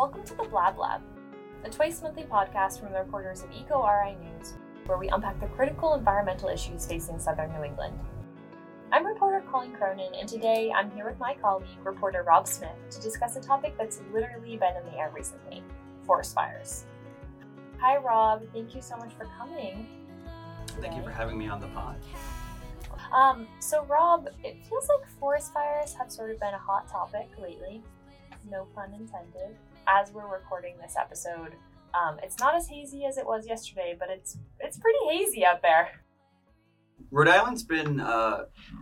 Welcome to the Blab Lab, a twice-monthly podcast from the reporters of EcoRI News, where we unpack the critical environmental issues facing southern New England. I'm reporter Colleen Cronin, and today I'm here with my colleague, reporter Rob Smith, to discuss a topic that's literally been in the air recently, forest fires. Hi, Rob. Thank you so much for coming. Thank you for having me on the pod. So, Rob, it feels like forest fires have sort of been a hot topic lately, no pun intended. As we're recording this episode, it's not as hazy as it was yesterday, but it's pretty hazy out there. Rhode Island's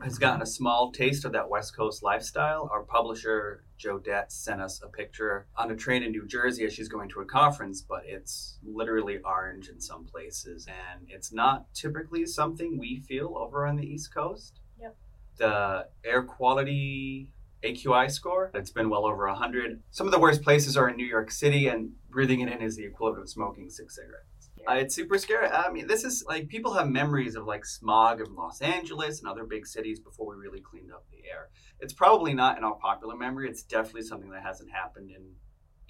has gotten a small taste of that West Coast lifestyle. Our publisher, Jodette, sent us a picture on a train in New Jersey as she's going to a conference, but it's literally orange in some places, and it's not typically something we feel over on the East Coast. Yep. The air quality AQI score, it's been well over 100. Some of the worst places are in New York City, and breathing it in is the equivalent of smoking 6 cigarettes. It's super scary. I mean, this is like, people have memories of like smog in Los Angeles and other big cities before we really cleaned up the air. It's probably not in our popular memory. It's definitely something that hasn't happened in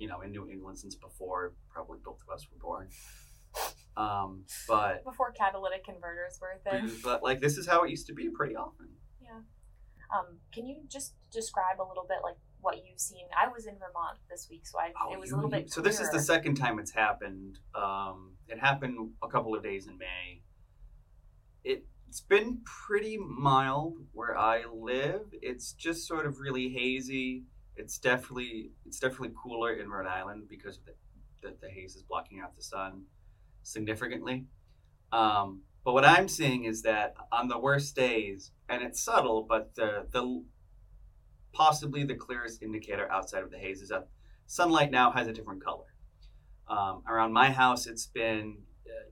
New England since before probably both of us were born. But before catalytic converters were a thing. But like, this is how it used to be pretty often. Yeah. Can you just describe a little bit like what you've seen? I was in Vermont this week, so it was a little bit clearer. So this is the second time it's happened. It happened a couple of days in May. It's been pretty mild where I live. It's just sort of really hazy. It's definitely cooler in Rhode Island because of the haze is blocking out the sun significantly. But what I'm seeing is that on the worst days, and it's subtle, but the possibly the clearest indicator outside of the haze is that sunlight now has a different color. Around my house, it's been,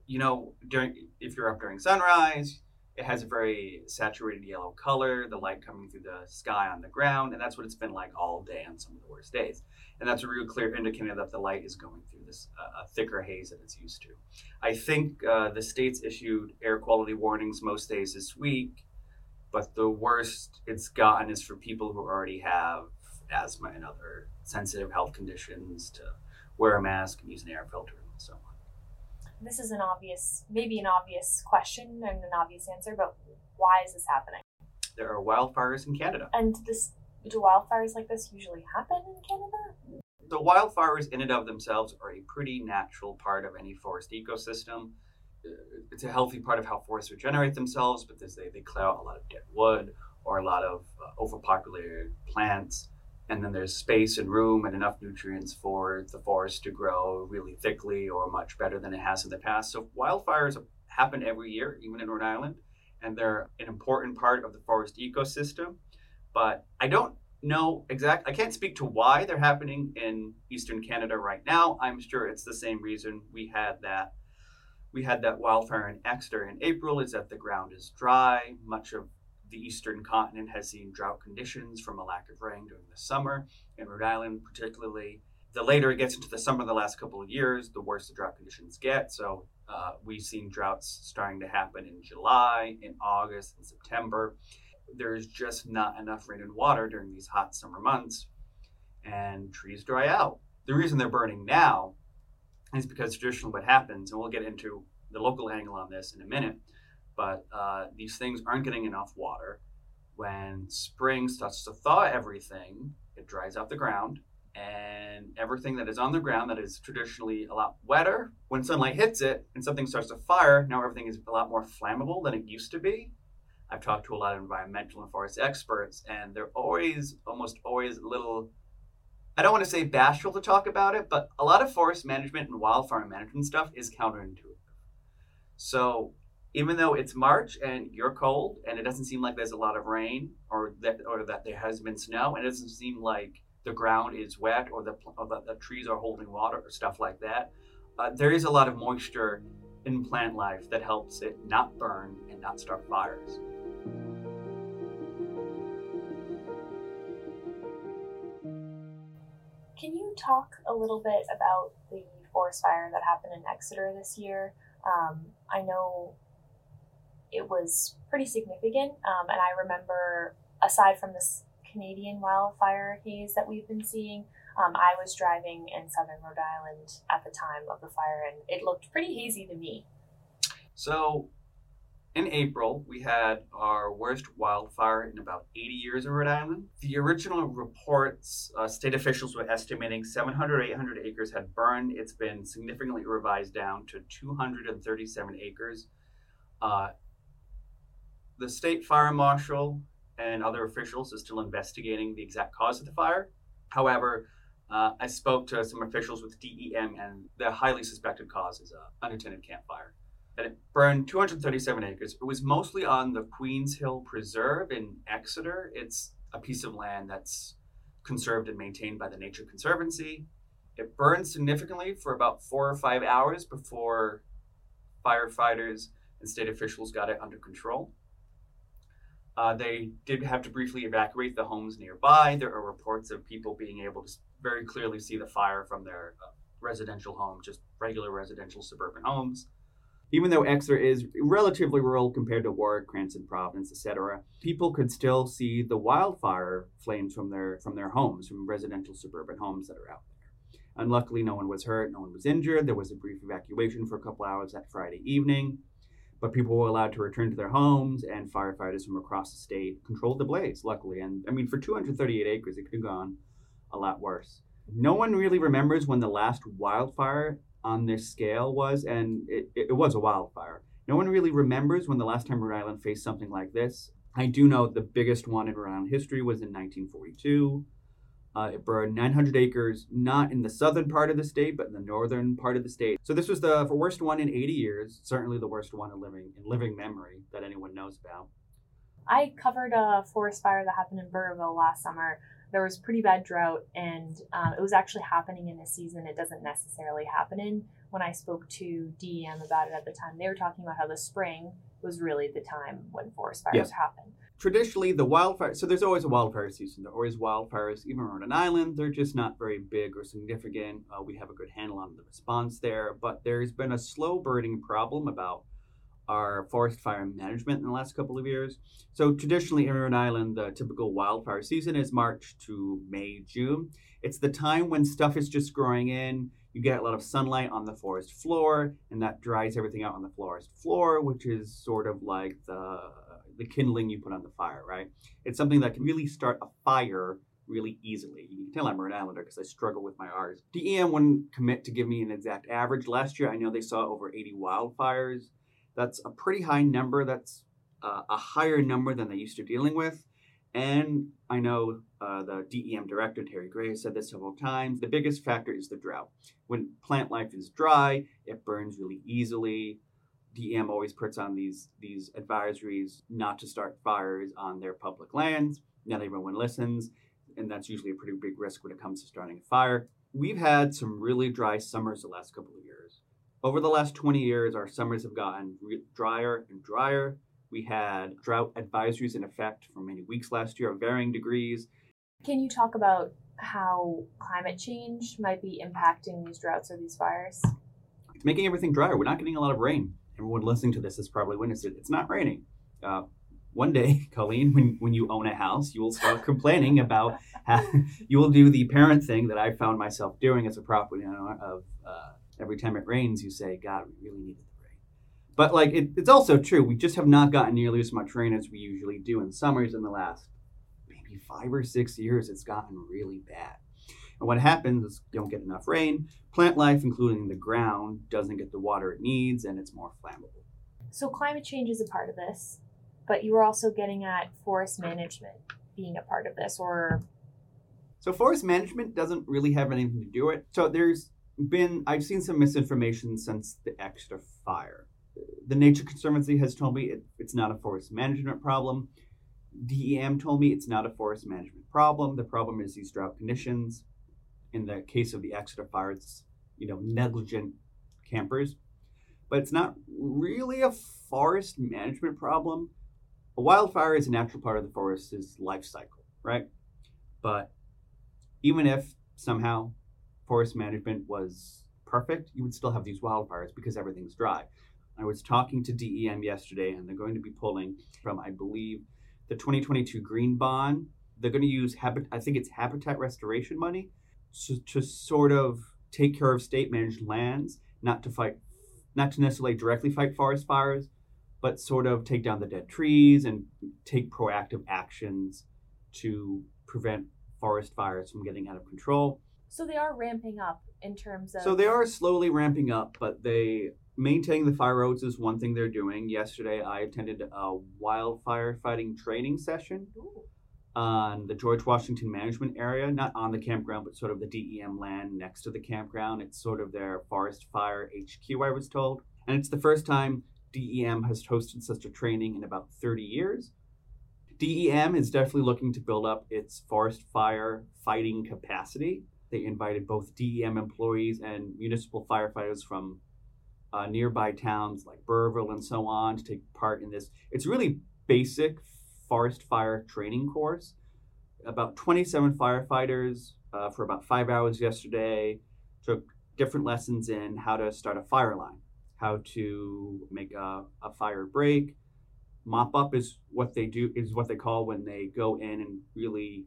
if you're up during sunrise, it has a very saturated yellow color, the light coming through the sky on the ground, and that's what it's been like all day on some of the worst days. And that's a real clear indicator that the light is going through this thicker haze that it's used to. I think the state's issued air quality warnings most days this week, but the worst it's gotten is for people who already have asthma and other sensitive health conditions to wear a mask and use an air filter and so on. This is an obvious question and an obvious answer, but why is this happening? There are wildfires in Canada. And do wildfires like this usually happen in Canada? The wildfires in and of themselves are a pretty natural part of any forest ecosystem. It's a healthy part of how forests regenerate themselves, but they clear out a lot of dead wood or a lot of overpopulated plants. And then there's space and room and enough nutrients for the forest to grow really thickly or much better than it has in the past. So wildfires happen every year, even in Rhode Island, and they're an important part of the forest ecosystem. But I don't know exactly, I can't speak to why they're happening in Eastern Canada right now. I'm sure it's the same reason we had that wildfire in Exeter in April, is that the ground is dry. Much of the eastern continent has seen drought conditions from a lack of rain during the summer. In Rhode Island, particularly, the later it gets into the summer, the last couple of years, the worse the drought conditions get. So we've seen droughts starting to happen in July, in August, and September. There's just not enough rain and water during these hot summer months, and trees dry out. The reason they're burning now is because traditionally what happens, and we'll get into the local angle on this in a minute, but these things aren't getting enough water. When spring starts to thaw everything, it dries out the ground, and everything that is on the ground that is traditionally a lot wetter, when sunlight hits it and something starts to fire, now everything is a lot more flammable than it used to be. I've talked to a lot of environmental and forest experts, and they're almost always a little, I don't want to say bashful to talk about it, but a lot of forest management and wildfire management stuff is counterintuitive. So even though it's March and you're cold and it doesn't seem like there's a lot of rain or that there has been snow, and it doesn't seem like the ground is wet or that the trees are holding water or stuff like that, there is a lot of moisture in plant life that helps it not burn and not start fires. Can you talk a little bit about the forest fire that happened in Exeter this year? I know it was pretty significant, and I remember, aside from this Canadian wildfire haze that we've been seeing, I was driving in southern Rhode Island at the time of the fire, and it looked pretty hazy to me. So in April, we had our worst wildfire in about 80 years in Rhode Island. The original reports, state officials were estimating 700 or 800 acres had burned. It's been significantly revised down to 237 acres. The state fire marshal and other officials are still investigating the exact cause of the fire. However, I spoke to some officials with DEM, and their highly suspected cause is an unintended campfire. And it burned 237 acres. It was mostly on the Queen's Hill Preserve in Exeter. It's a piece of land that's conserved and maintained by the Nature Conservancy. It burned significantly for about 4 or 5 hours before firefighters and state officials got it under control. They did have to briefly evacuate the homes nearby. There are reports of people being able to very clearly see the fire from their residential home, just regular residential suburban homes. Even though Exeter is relatively rural compared to Warwick, Cranston, Providence, etc., people could still see the wildfire flames from their homes, from residential suburban homes that are out there. And luckily, no one was hurt, no one was injured. There was a brief evacuation for a couple hours that Friday evening. But people were allowed to return to their homes, and firefighters from across the state controlled the blaze, luckily. And I mean, for 238 acres, it could have gone a lot worse. No one really remembers when the last wildfire on this scale was, and it was a wildfire. No one really remembers when the last time Rhode Island faced something like this. I do know the biggest one in Rhode Island history was in 1942. It burned 900 acres, not in the southern part of the state, but in the northern part of the state. So this was the worst one in 80 years, certainly the worst one in living memory that anyone knows about. I covered a forest fire that happened in Burrillville last summer. There was pretty bad drought, and it was actually happening in this season. It doesn't necessarily happen in. When I spoke to DEM about it at the time, they were talking about how the spring was really the time when forest fires happen. Traditionally, the wildfire, so there's always a wildfire season. There are always wildfires, even on an island. They're just not very big or significant. We have a good handle on the response there, but there's been a slow burning problem about our forest fire management in the last couple of years. So traditionally in Rhode Island, the typical wildfire season is March to May, June. It's the time when stuff is just growing in. You get a lot of sunlight on the forest floor, and that dries everything out on the forest floor, which is sort of like the kindling you put on the fire, right? It's something that can really start a fire really easily. You can tell I'm a Rhode Islander because I struggle with my R's. DEM wouldn't commit to give me an exact average. Last year, I know they saw over 80 wildfires. That's a pretty high number. That's a higher number than they used to dealing with. And I know the DEM director, Terry Gray, has said this several times. The biggest factor is the drought. When plant life is dry, it burns really easily. DEM always puts on these advisories not to start fires on their public lands. Not everyone listens, and that's usually a pretty big risk when it comes to starting a fire. We've had some really dry summers the last couple of years. Over the last 20 years, our summers have gotten drier and drier. We had drought advisories in effect for many weeks last year of varying degrees. Can you talk about how climate change might be impacting these droughts or these fires? It's making everything drier. We're not getting a lot of rain. Everyone listening to this has probably witnessed it. It's not raining. One day, Colleen, when you own a house, you will start complaining about how you will do the parent thing that I found myself doing as a property owner of every time it rains, you say, God, we really needed the rain. But like it's also true. We just have not gotten nearly as much rain as we usually do in summers in the last maybe 5 or 6 years. It's gotten really bad. And what happens is you don't get enough rain. Plant life, including the ground, doesn't get the water it needs, and it's more flammable. So climate change is a part of this, but you were also getting at forest management being a part of this, or... So forest management doesn't really have anything to do with it. So I've seen some misinformation since the Exeter fire. The Nature Conservancy has told me it's not a forest management problem. DEM told me it's not a forest management problem. The problem is these drought conditions. In the case of the Exeter fire, it's negligent campers. But it's not really a forest management problem. A wildfire is a natural part of the forest's life cycle, right? But even if somehow forest management was perfect, you would still have these wildfires because everything's dry. I was talking to DEM yesterday, and they're going to be pulling from, I believe, the 2022 Green Bond. They're going to use, I think it's habitat restoration money to sort of take care of state managed lands, not to necessarily directly fight forest fires, but sort of take down the dead trees and take proactive actions to prevent forest fires from getting out of control. So they are ramping up in terms of... So they are slowly ramping up, but they... Maintaining the fire roads is one thing they're doing. Yesterday, I attended a wildfire fighting training session on the George Washington Management Area, not on the campground, but sort of the DEM land next to the campground. It's sort of their forest fire HQ, I was told. And it's the first time DEM has hosted such a training in about 30 years. DEM is definitely looking to build up its forest fire fighting capacity. They invited both DEM employees and municipal firefighters from nearby towns like Burrillville and so on to take part in this. It's really basic forest fire training course. About 27 firefighters for about 5 hours yesterday took different lessons in how to start a fire line, how to make a fire break. Mop up is what they do, is what they call when they go in and really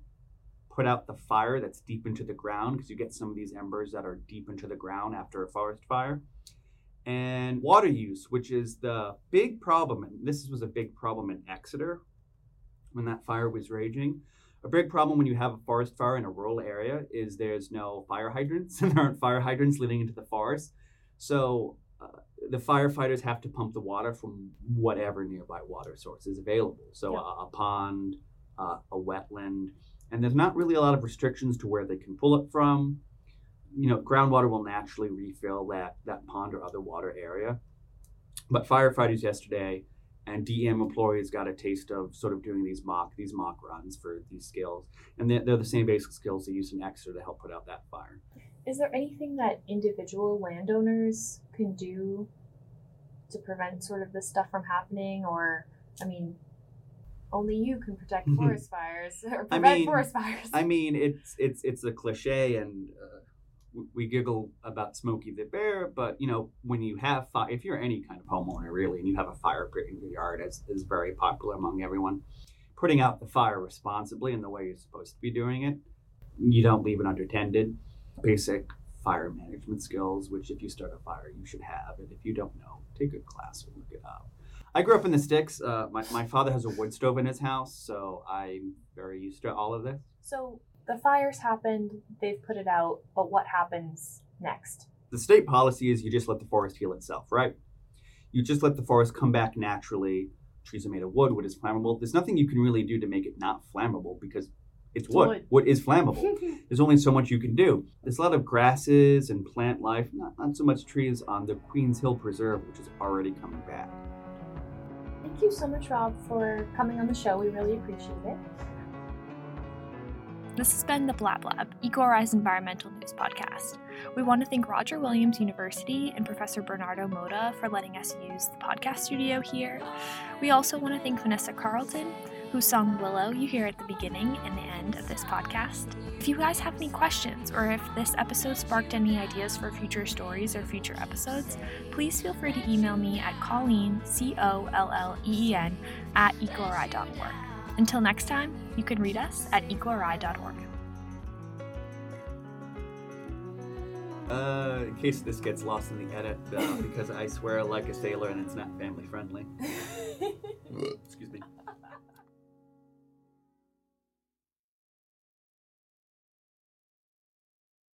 put out the fire that's deep into the ground, because you get some of these embers that are deep into the ground after a forest fire. And water use, which is the big problem. And this was a big problem in Exeter when that fire was raging. A big problem when you have a forest fire in a rural area is there's no fire hydrants, and there aren't fire hydrants leading into the forest. So the firefighters have to pump the water from whatever nearby water source is available. So a pond, a wetland, and there's not really a lot of restrictions to where they can pull it from. You know, groundwater will naturally refill that pond or other water area. But firefighters yesterday and DEM employees got a taste of sort of doing these mock runs for these skills. And they're the same basic skills they use in Exeter to help put out that fire. Is there anything that individual landowners can do to prevent sort of this stuff from happening? Or, I mean, only you can protect forest fires or prevent forest fires. I mean, it's a cliche, and... we giggle about Smokey the Bear, but, you know, when you have if you're any kind of homeowner, really, and you have a fire pit in your yard, as is very popular among everyone, putting out the fire responsibly in the way you're supposed to be doing it. You don't leave it unattended. Basic fire management skills, which if you start a fire, you should have. And if you don't know, take a class and look it up. I grew up in the sticks. My father has a wood stove in his house, so I'm very used to all of this. So... the fires happened, they've put it out, but what happens next? The state policy is you just let the forest heal itself, right? You just let the forest come back naturally. Trees are made of wood is flammable. There's nothing you can really do to make it not flammable because it's wood. Wood is flammable. There's only so much you can do. There's a lot of grasses and plant life, not so much trees on the Queen's Hill Preserve, which is already coming back. Thank you so much, Rob, for coming on the show. We really appreciate it. This has been the Blab Lab, EcoRI's environmental news podcast. We want to thank Roger Williams University and Professor Bernardo Mota for letting us use the podcast studio here. We also want to thank Vanessa Carlton, whose song Willow you hear at the beginning and the end of this podcast. If you guys have any questions, or if this episode sparked any ideas for future stories or future episodes, please feel free to email me at Colleen, Colleen, @ecori.org. Until next time, you can read us at EcoRI.org. In case this gets lost in the edit, because I swear like a sailor and it's not family friendly. Excuse me.